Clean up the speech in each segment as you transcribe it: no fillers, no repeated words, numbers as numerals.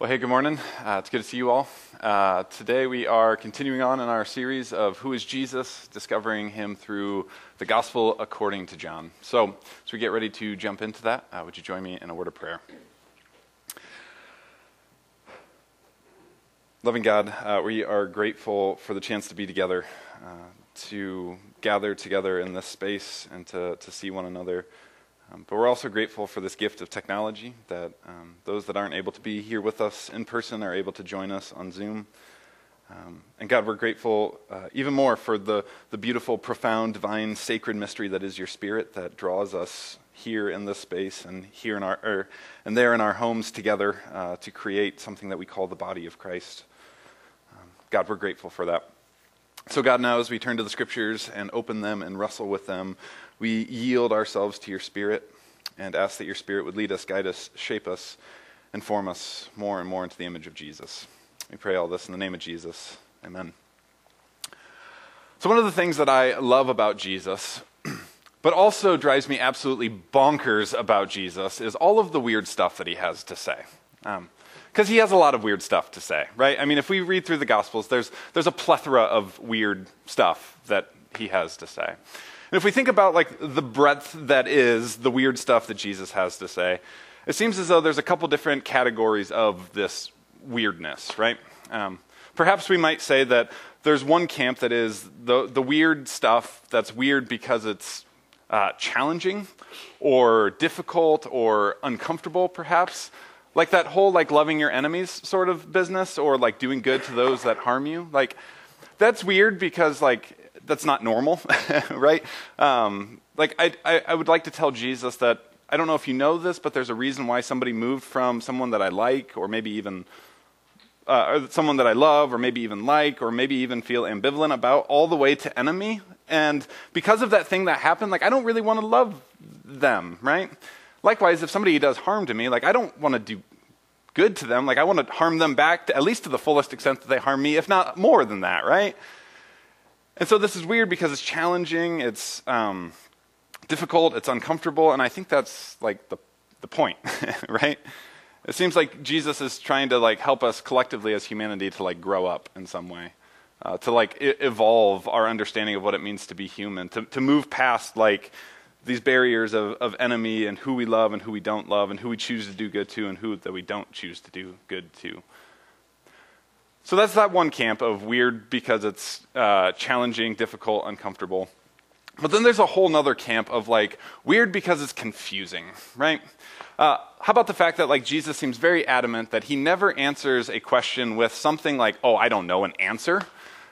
Well, hey, good morning. It's good to see you all. Today we are continuing on in our series of Who is Jesus? Discovering Him through the Gospel according to John. So, as we get ready to jump into that, would you join me in a word of prayer? Loving God, we are grateful for the chance to be together, to gather together in this space and to see one another. But we're also grateful for this gift of technology that those that aren't able to be here with us in person are able to join us on Zoom. And God, we're grateful even more for the beautiful, profound, divine, sacred mystery that is your Spirit that draws us here in this space and here in our and there in our homes together to create something that we call the body of Christ. God, we're grateful for that. So God, now as we turn to the Scriptures and open them and wrestle with them, we yield ourselves to your Spirit and ask that your Spirit would lead us, guide us, shape us, and form us more and more into the image of Jesus. We pray all this in the name of Jesus. Amen. So one of the things that I love about Jesus, but also drives me absolutely bonkers about Jesus, is all of the weird stuff that he has to say. Because he has a lot of weird stuff to say, right? I mean, if we read through the Gospels, there's a plethora of weird stuff that he has to say. And if we think about, like, the breadth that is the weird stuff that Jesus has to say, it seems as though there's a couple different categories of this weirdness, right? Perhaps we might say that there's one camp that is the weird stuff that's weird because it's challenging or difficult or uncomfortable, perhaps. Like that whole, like, loving your enemies sort of business, or like doing good to those that harm you. Like, that's weird because, like, that's not normal, right? Like, I would like to tell Jesus that, I don't know if you know this, but there's a reason why somebody moved from someone that I like, or maybe even or someone that I love, or maybe even like, or maybe even feel ambivalent about, all the way to enemy. And because of that thing that happened, like, I don't really want to love them, right? Likewise, if somebody does harm to me, like, I don't want to do good to them. Like, I want to harm them back, at least to the fullest extent that they harm me, if not more than that, right? And so this is weird because it's challenging, it's difficult, it's uncomfortable, and I think that's, like, the point, right? It seems like Jesus is trying to, like, help us collectively as humanity to, like, grow up in some way, to, like, evolve our understanding of what it means to be human, to move past, like, these barriers of enemy and who we love and who we don't love and who we choose to do good to and who that we don't choose to do good to. So that's that one camp of weird because it's challenging, difficult, uncomfortable. But then there's a whole nother camp of, like, weird because it's confusing, right? How about the fact that, like, Jesus seems very adamant that he never answers a question with something like, oh, I don't know, an answer.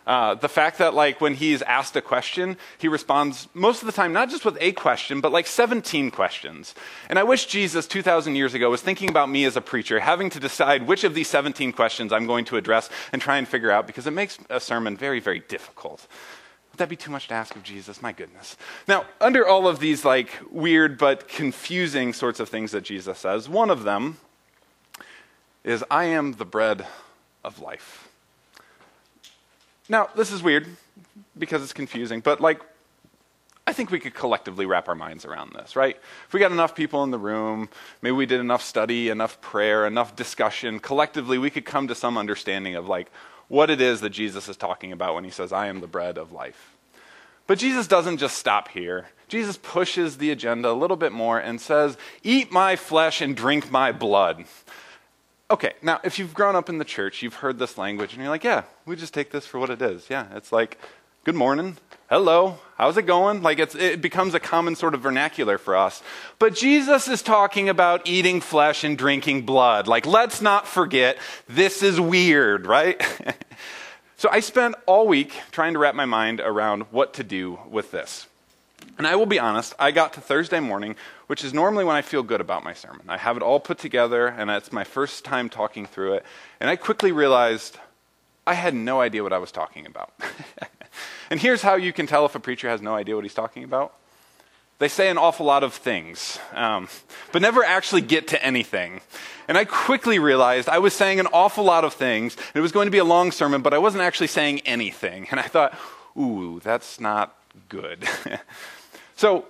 The fact that, like, when he's asked a question, he responds most of the time not just with a question, but like 17 questions. And I wish Jesus 2,000 years ago was thinking about me as a preacher, having to decide which of these 17 questions I'm going to address and try and figure out, because it makes a sermon very, very difficult. Would that be too much to ask of Jesus? My goodness. Now, under all of these, like, weird but confusing sorts of things that Jesus says, one of them is, I am the bread of life. Now, this is weird because it's confusing, but, like, I think we could collectively wrap our minds around this, right? If we got enough people in the room, maybe we did enough study, enough prayer, enough discussion, collectively we could come to some understanding of, like, what it is that Jesus is talking about when he says, I am the bread of life. But Jesus doesn't just stop here. Jesus pushes the agenda a little bit more and says, eat my flesh and drink my blood. Okay, now, if you've grown up in the church, you've heard this language, and you're like, yeah, we just take this for what it is. Yeah, it's like, good morning, hello, how's it going? Like, it becomes a common sort of vernacular for us. But Jesus is talking about eating flesh and drinking blood. Like, let's not forget, this is weird, right? So I spent all week trying to wrap my mind around what to do with this. And I will be honest, I got to Thursday morning, which is normally when I feel good about my sermon. I have it all put together, and it's my first time talking through it. And I quickly realized I had no idea what I was talking about. And here's how you can tell if a preacher has no idea what he's talking about. They say an awful lot of things, but never actually get to anything. And I quickly realized I was saying an awful lot of things, and it was going to be a long sermon, but I wasn't actually saying anything. And I thought, ooh, that's not good. So,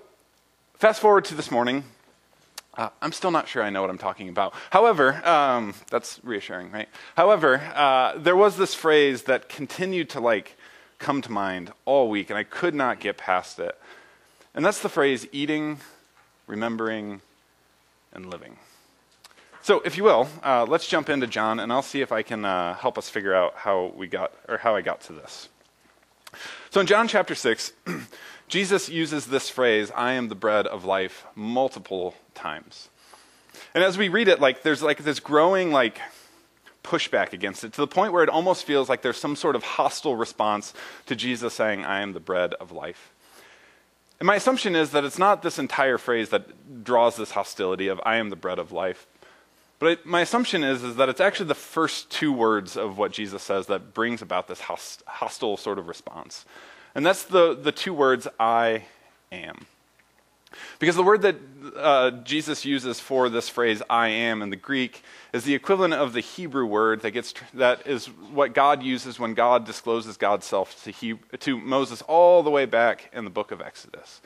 fast forward to this morning, I'm still not sure I know what I'm talking about. However, that's reassuring, right? However, there was this phrase that continued to come to mind all week, and I could not get past it. And that's the phrase, eating, remembering, and living. So if you will, let's jump into John, and I'll see if I can help us figure out how I got to this. So in John chapter 6, Jesus uses this phrase, I am the bread of life, multiple times. And as we read it, there's this growing pushback against it, to the point where it almost feels like there's some sort of hostile response to Jesus saying, I am the bread of life. And my assumption is that it's not this entire phrase that draws this hostility of I am the bread of life. But my assumption is that it's actually the first two words of what Jesus says that brings about this hostile sort of response. And that's the two words, I am. Because the word that Jesus uses for this phrase, I am, in the Greek, is the equivalent of the Hebrew word that is what God uses when God discloses God's self to Moses all the way back in the book of Exodus,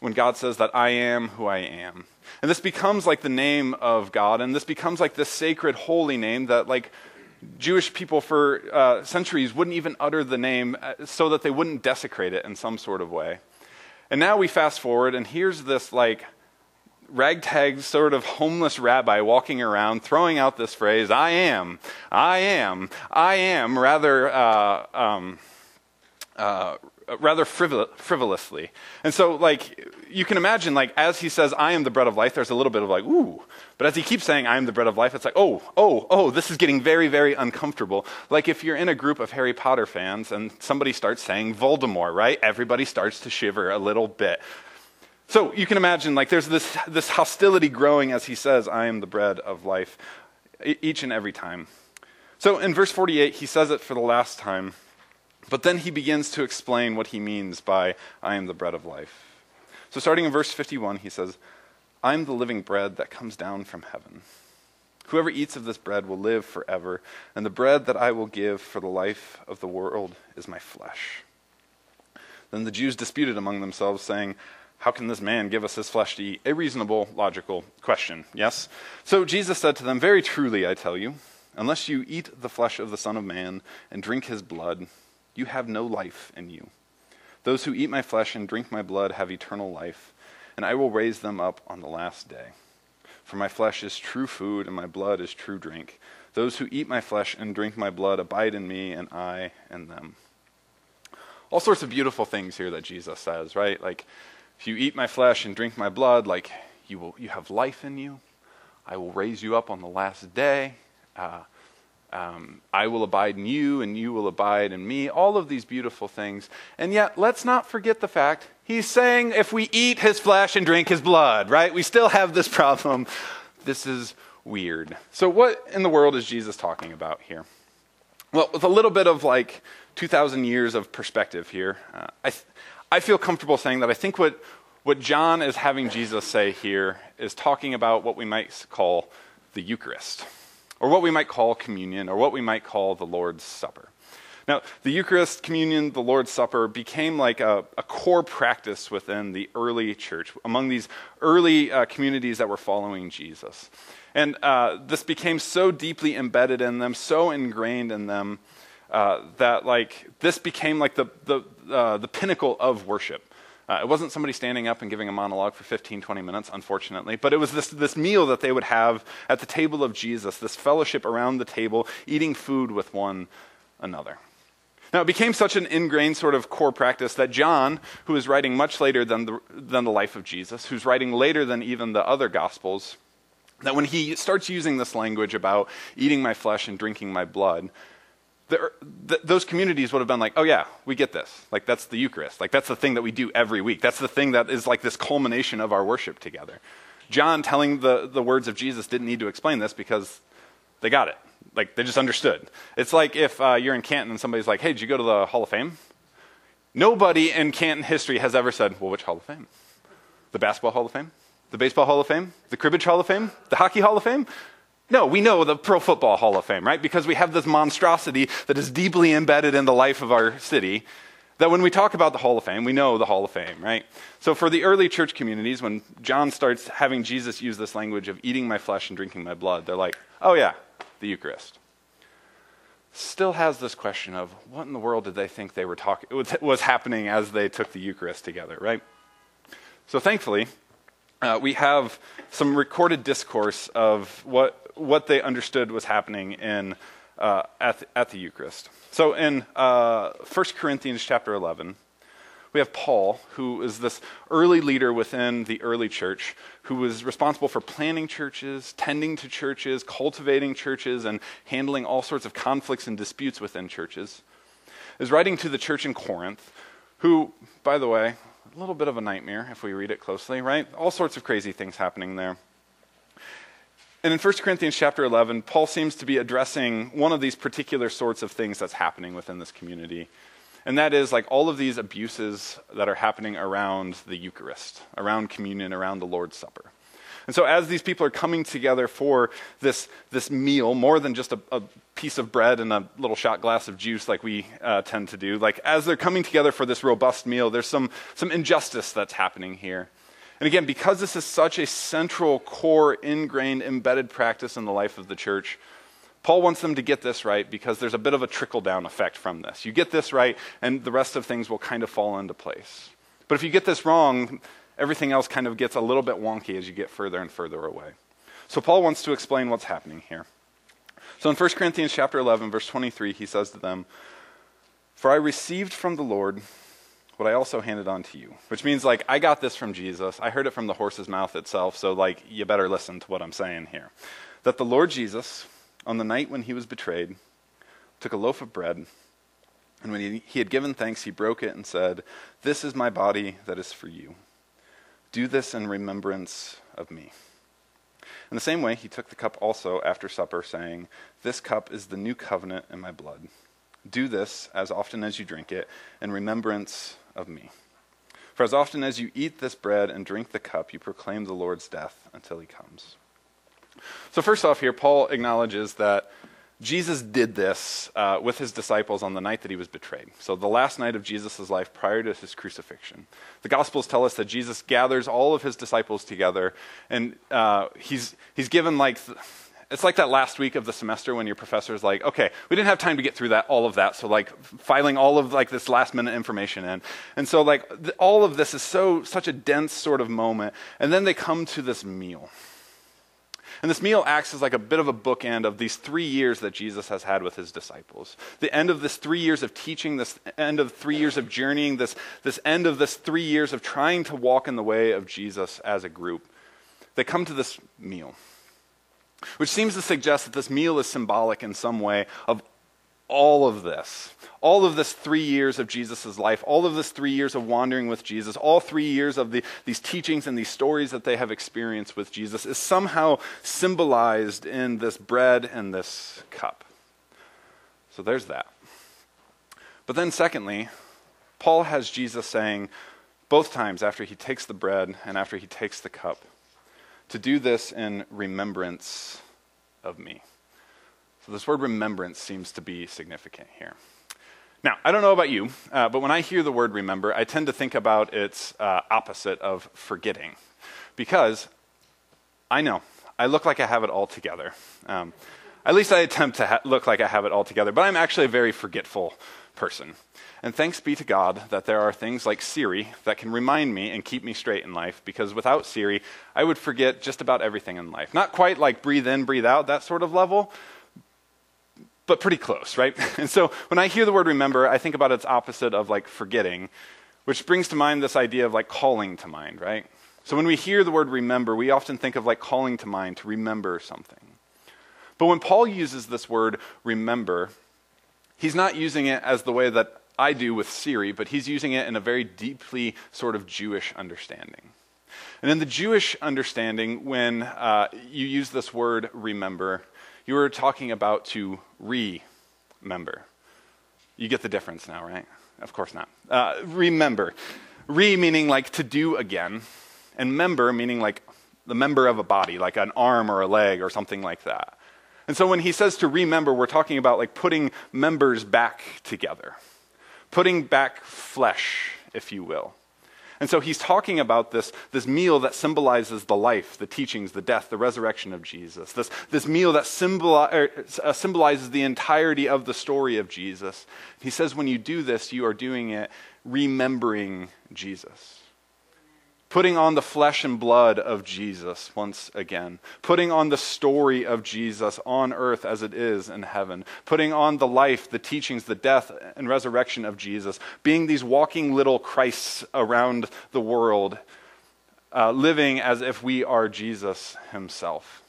when God says that I am who I am. And this becomes the name of God, and this becomes this sacred, holy name that Jewish people for centuries wouldn't even utter the name so that they wouldn't desecrate it in some sort of way. And now we fast forward, and here's this ragtag sort of homeless rabbi walking around throwing out this phrase, I am, I am, I am, rather frivolously. And so you can imagine as he says I am the bread of life, there's a little bit of ooh, but as he keeps saying I am the bread of life, it's oh, this is getting very, very uncomfortable. If you're in a group of Harry Potter fans and somebody starts saying Voldemort, right? Everybody starts to shiver a little bit. So you can imagine there's this hostility growing as he says I am the bread of life each and every time. So in verse 48 he says it for the last time. But then he begins to explain what he means by, I am the bread of life. So starting in verse 51, he says, I am the living bread that comes down from heaven. Whoever eats of this bread will live forever, and the bread that I will give for the life of the world is my flesh. Then the Jews disputed among themselves, saying, how can this man give us his flesh to eat? A reasonable, logical question, yes? So Jesus said to them, very truly I tell you, unless you eat the flesh of the Son of Man and drink his blood, you have no life in you. Those who eat my flesh and drink my blood have eternal life, and I will raise them up on the last day. For my flesh is true food, and my blood is true drink. Those who eat my flesh and drink my blood abide in me, and I in them. All sorts of beautiful things here that Jesus says, right? If you eat my flesh and drink my blood, you have life in you. I will raise you up on the last day. I will abide in you, and you will abide in me. All of these beautiful things. And yet, let's not forget the fact, he's saying if we eat his flesh and drink his blood, right? We still have this problem. This is weird. So what in the world is Jesus talking about here? Well, with a little bit of 2,000 years of perspective here, I feel comfortable saying that I think what John is having Jesus say here is talking about what we might call the Eucharist, or what we might call communion, or what we might call the Lord's Supper. Now, the Eucharist, communion, the Lord's Supper became a core practice within the early church, among these early communities that were following Jesus. And this became so deeply embedded in them, so ingrained in them, that this became the pinnacle of worship. It wasn't somebody standing up and giving a monologue for 15, 20 minutes, unfortunately, but it was this meal that they would have at the table of Jesus, this fellowship around the table, eating food with one another. Now, it became such an ingrained sort of core practice that John, who is writing much later than the life of Jesus, who's writing later than even the other Gospels, that when he starts using this language about eating my flesh and drinking my blood, those communities would have been oh yeah, we get this. That's the Eucharist. That's the thing that we do every week. That's the thing that is this culmination of our worship together. John telling the words of Jesus didn't need to explain this because they got it. They just understood. It's if you're in Canton and somebody's hey, did you go to the Hall of Fame? Nobody in Canton history has ever said, well, which Hall of Fame? The Basketball Hall of Fame? The Baseball Hall of Fame? The Cribbage Hall of Fame? The Hockey Hall of Fame? No, we know the Pro Football Hall of Fame, right? Because we have this monstrosity that is deeply embedded in the life of our city That when we talk about the Hall of Fame, we know the Hall of Fame, right? So for the early church communities, when John starts having Jesus use this language of eating my flesh and drinking my blood, they're like, oh yeah, the Eucharist. Still has this question of what in the world did they think they were was happening as they took the Eucharist together, right? So thankfully, we have some recorded discourse of what they understood was happening in at the Eucharist. So in 1 Corinthians chapter 11, we have Paul, who is this early leader within the early church, who was responsible for planning churches, tending to churches, cultivating churches, and handling all sorts of conflicts and disputes within churches, is writing to the church in Corinth, who, by the way, a little bit of a nightmare if we read it closely, right? All sorts of crazy things happening there. And in 1 Corinthians chapter 11, Paul seems to be addressing one of these particular sorts of things that's happening within this community. And that is like all of these abuses that are happening around the Eucharist, around communion, around the Lord's Supper. And so as these people are coming together for this meal, more than just a piece of bread and a little shot glass of juice like we tend to do, like as they're coming together for this robust meal, there's some injustice that's happening here. And again, because this is such a central, core, ingrained, embedded practice in the life of the church, Paul wants them to get this right because there's a bit of a trickle-down effect from this. You get this right, and the rest of things will kind of fall into place. But if you get this wrong, everything else kind of gets a little bit wonky as you get further and further away. So Paul wants to explain what's happening here. So in 1 Corinthians chapter 11, verse 23, he says to them, "For I received from the Lord what I also handed on to you." Which means, like, I got this from Jesus. I heard it from the horse's mouth itself, so, like, you better listen to what I'm saying here. "That the Lord Jesus, on the night when he was betrayed, took a loaf of bread, and when he had given thanks, he broke it and said, 'This is my body that is for you. Do this in remembrance of me.' In the same way, he took the cup also after supper, saying, 'This cup is the new covenant in my blood. Do this, as often as you drink it, in remembrance of me. For as often as you eat this bread and drink the cup, you proclaim the Lord's death until he comes.'" So first off here, Paul acknowledges that Jesus did this with his disciples on the night that he was betrayed. So the last night of Jesus' life prior to his crucifixion. The Gospels tell us that Jesus gathers all of his disciples together, and he's given like... It's like that last week of the semester when your professor's like, okay, we didn't have time to get through all of that, so like filing all of like this last minute information in. And so like all of this is such a dense sort of moment. And then they come to this meal. And this meal acts as like a bit of a bookend of these 3 years that Jesus has had with his disciples. The end of this 3 years of teaching, this end of 3 years of journeying, this end of this 3 years of trying to walk in the way of Jesus as a group. They come to this meal, which seems to suggest that this meal is symbolic in some way of all of this 3 years of Jesus' life, all of this 3 years of wandering with Jesus, all 3 years of these teachings and these stories that they have experienced with Jesus is somehow symbolized in this bread and this cup. So there's that. But then secondly, Paul has Jesus saying both times after he takes the bread and after he takes the cup, "To do this in remembrance of me." So this word remembrance seems to be significant here. Now, I don't know about you, but when I hear the word remember, I tend to think about its opposite of forgetting. Because I know, I look like I have it all together. At least I attempt to look like I have it all together, but I'm actually a very forgetful person. And thanks be to God that there are things like Siri that can remind me and keep me straight in life, because without Siri, I would forget just about everything in life. Not quite like breathe in, breathe out, that sort of level, but pretty close, right? And so when I hear the word remember, I think about its opposite of like forgetting, which brings to mind this idea of like calling to mind, right? So when we hear the word remember, we often think of like calling to mind to remember something. But when Paul uses this word remember, he's not using it as the way that I do with Siri, but he's using it in a very deeply sort of Jewish understanding. And in the Jewish understanding, when you use this word remember, you are talking about to remember. You get the difference now, right? Of course not. Remember. Re meaning like to do again, and member meaning like the member of a body, like an arm or a leg or something like that. And so when he says to remember, we're talking about like putting members back together, putting back flesh, if you will. And so he's talking about this meal that symbolizes the life, the teachings, the death, the resurrection of Jesus. This meal that symbolizes the entirety of the story of Jesus. He says when you do this, you are doing it remembering Jesus. Putting on the flesh and blood of Jesus once again. Putting on the story of Jesus on earth as it is in heaven. Putting on the life, the teachings, the death, and resurrection of Jesus. Being these walking little Christs around the world. Living as if we are Jesus himself.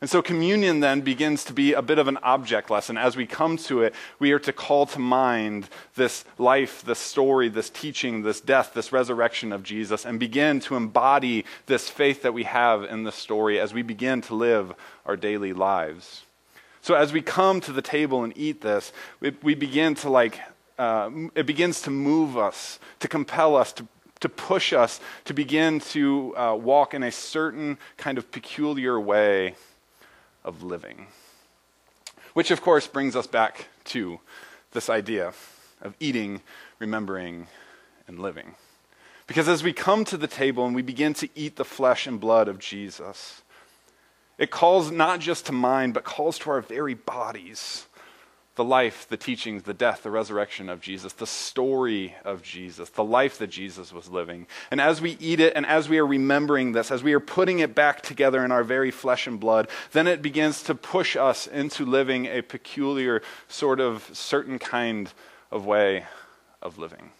And so communion then begins to be a bit of an object lesson. As we come to it, we are to call to mind this life, this story, this teaching, this death, this resurrection of Jesus, and begin to embody this faith that we have in this story as we begin to live our daily lives. So as we come to the table and eat this, we begin to it begins to move us, to compel us, to push us, to begin to walk in a certain kind of peculiar way of living. Which of course brings us back to this idea of eating, remembering, and living. Because as we come to the table and we begin to eat the flesh and blood of Jesus, it calls not just to mind, but calls to our very bodies the life, the teachings, the death, the resurrection of Jesus, the story of Jesus, the life that Jesus was living. And as we eat it and as we are remembering this, as we are putting it back together in our very flesh and blood, then it begins to push us into living a peculiar sort of certain kind of way of living.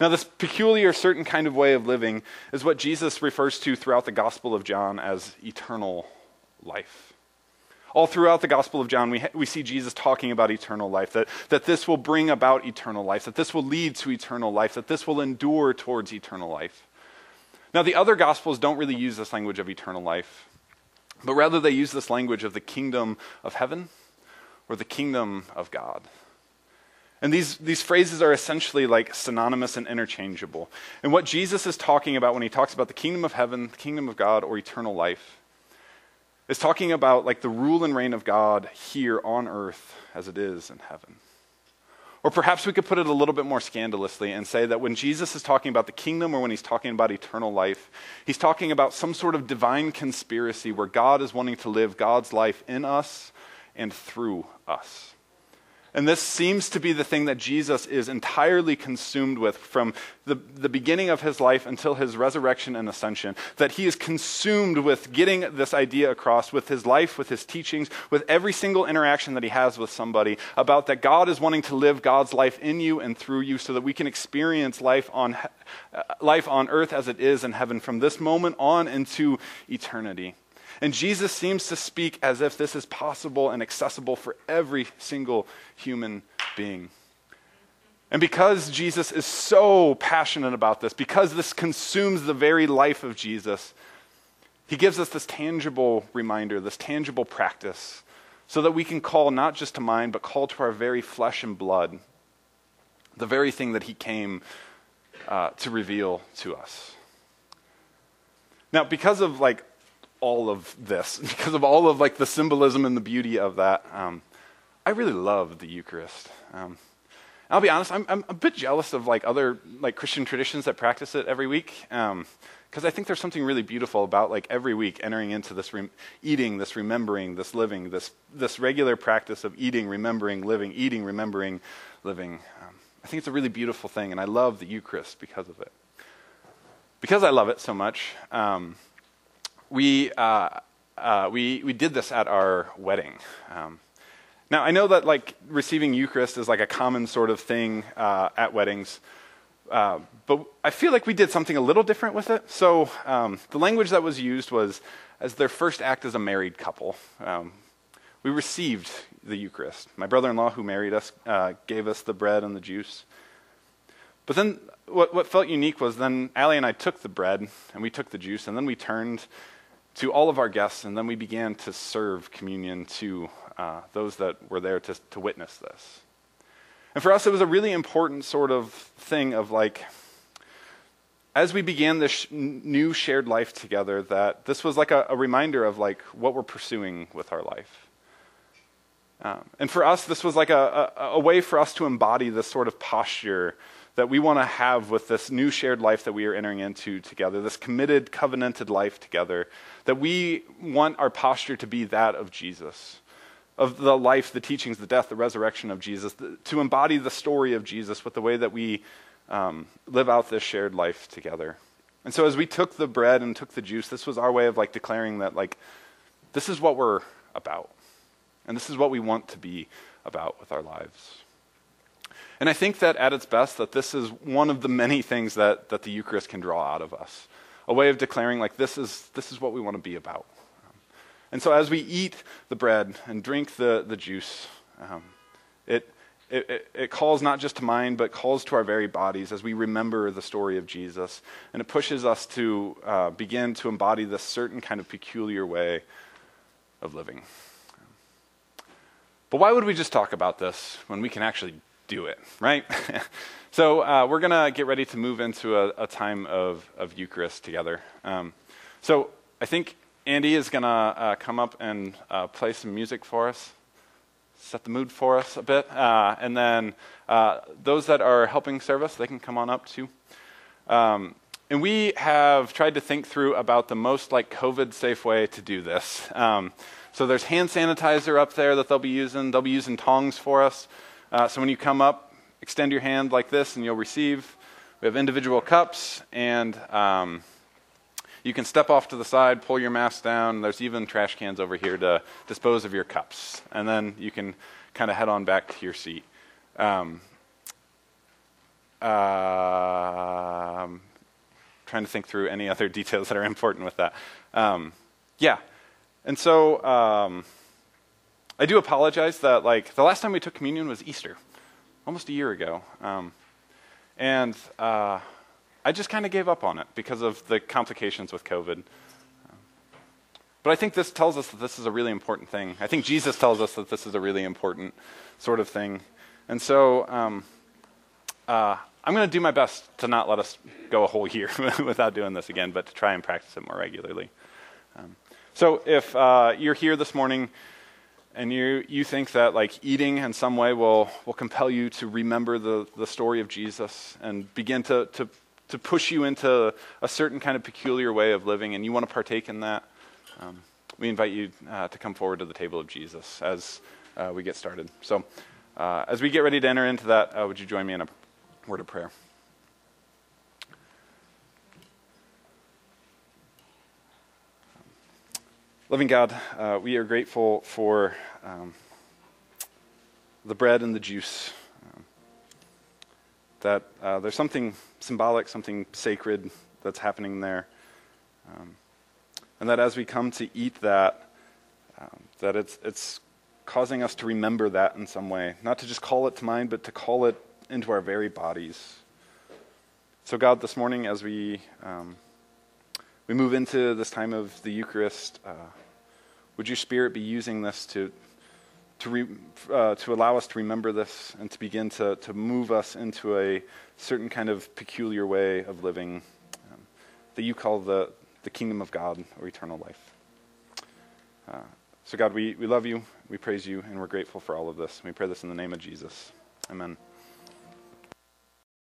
Now, this peculiar certain kind of way of living is what Jesus refers to throughout the Gospel of John as eternal life. All throughout the Gospel of John, we see Jesus talking about eternal life, that this will bring about eternal life, that this will lead to eternal life, that this will endure towards eternal life. Now, the other Gospels don't really use this language of eternal life, but rather they use this language of the kingdom of heaven or the kingdom of God. And these phrases are essentially like synonymous and interchangeable. And what Jesus is talking about when he talks about the kingdom of heaven, the kingdom of God, or eternal life, is talking about like the rule and reign of God here on earth as it is in heaven. Or perhaps we could put it a little bit more scandalously and say that when Jesus is talking about the kingdom or when he's talking about eternal life, he's talking about some sort of divine conspiracy where God is wanting to live God's life in us and through us. And this seems to be the thing that Jesus is entirely consumed with from the beginning of his life until his resurrection and ascension, that he is consumed with getting this idea across with his life, with his teachings, with every single interaction that he has with somebody about that God is wanting to live God's life in you and through you so that we can experience life on earth as it is in heaven from this moment on into eternity. And Jesus seems to speak as if this is possible and accessible for every single human being. And because Jesus is so passionate about this, because this consumes the very life of Jesus, he gives us this tangible reminder, this tangible practice, so that we can call not just to mind, but call to our very flesh and blood, the very thing that he came to reveal to us. Now, because of all of the symbolism and the beauty of that, I really love the Eucharist. I'll be honest, I'm a bit jealous of other Christian traditions that practice it every week, because I think there's something really beautiful about every week entering into this eating, this remembering, this living, this regular practice of eating, remembering, living, eating, remembering, living. I think it's a really beautiful thing, and I love the Eucharist because of it. Because I love it so much. We did this at our wedding. Now I know that receiving Eucharist is a common sort of thing at weddings, but I feel like we did something a little different with it. So the language that was used was as their first act as a married couple. We received the Eucharist. My brother-in-law who married us gave us the bread and the juice. But then what felt unique was then Allie and I took the bread and we took the juice and then we turned to all of our guests, and then we began to serve communion to those that were there to witness this. And for us, it was a really important sort of thing of as we began this new shared life together, that this was a reminder of what we're pursuing with our life. And for us, this was like a way for us to embody this sort of posture that we want to have with this new shared life that we are entering into together, this committed, covenanted life together, that we want our posture to be that of Jesus, of the life, the teachings, the death, the resurrection of Jesus, to embody the story of Jesus with the way that we live out this shared life together. And so as we took the bread and took the juice, this was our way of like declaring that like this is what we're about, and this is what we want to be about with our lives. And I think that at its best, that this is one of the many things that the Eucharist can draw out of us, a way of declaring like this is what we want to be about. And so as we eat the bread and drink the juice, it calls not just to mind, but calls to our very bodies as we remember the story of Jesus. And it pushes us to begin to embody this certain kind of peculiar way of living. But why would we just talk about this when we can actually do it, right? So we're going to get ready to move into a time of Eucharist together. So I think Andy is going to come up and play some music for us, set the mood for us a bit. And then those that are helping serve us, they can come on up too. And we have tried to think through about the most like COVID-safe way to do this. So there's hand sanitizer up there that they'll be using. They'll be using tongs for us. So when you come up, extend your hand like this and you'll receive. We have individual cups, and you can step off to the side, pull your mask down. There's even trash cans over here to dispose of your cups. And then you can kind of head on back to your seat. I'm trying to think through any other details that are important with that. And so I do apologize that like the last time we took communion was Easter, almost a year ago. And I just kind of gave up on it because of the complications with COVID. But I think this tells us that this is a really important thing. I think Jesus tells us that this is a really important sort of thing. And so I'm going to do my best to not let us go a whole year without doing this again, but to try and practice it more regularly. So if you're here this morning, and you think that like eating in some way will compel you to remember the story of Jesus and begin to push you into a certain kind of peculiar way of living, and you want to partake in that, we invite you to come forward to the table of Jesus as we get started. So as we get ready to enter into that, would you join me in a word of prayer? Loving God, we are grateful for the bread and the juice, that there's something symbolic, something sacred that's happening there, and that as we come to eat that, that it's causing us to remember that in some way, not to just call it to mind, but to call it into our very bodies. So God, this morning as we move into this time of the Eucharist, would your Spirit be using this to allow us to remember this and to begin to move us into a certain kind of peculiar way of living that you call the kingdom of God or eternal life. So God, we love you, we praise you, and we're grateful for all of this. We pray this in the name of Jesus. Amen.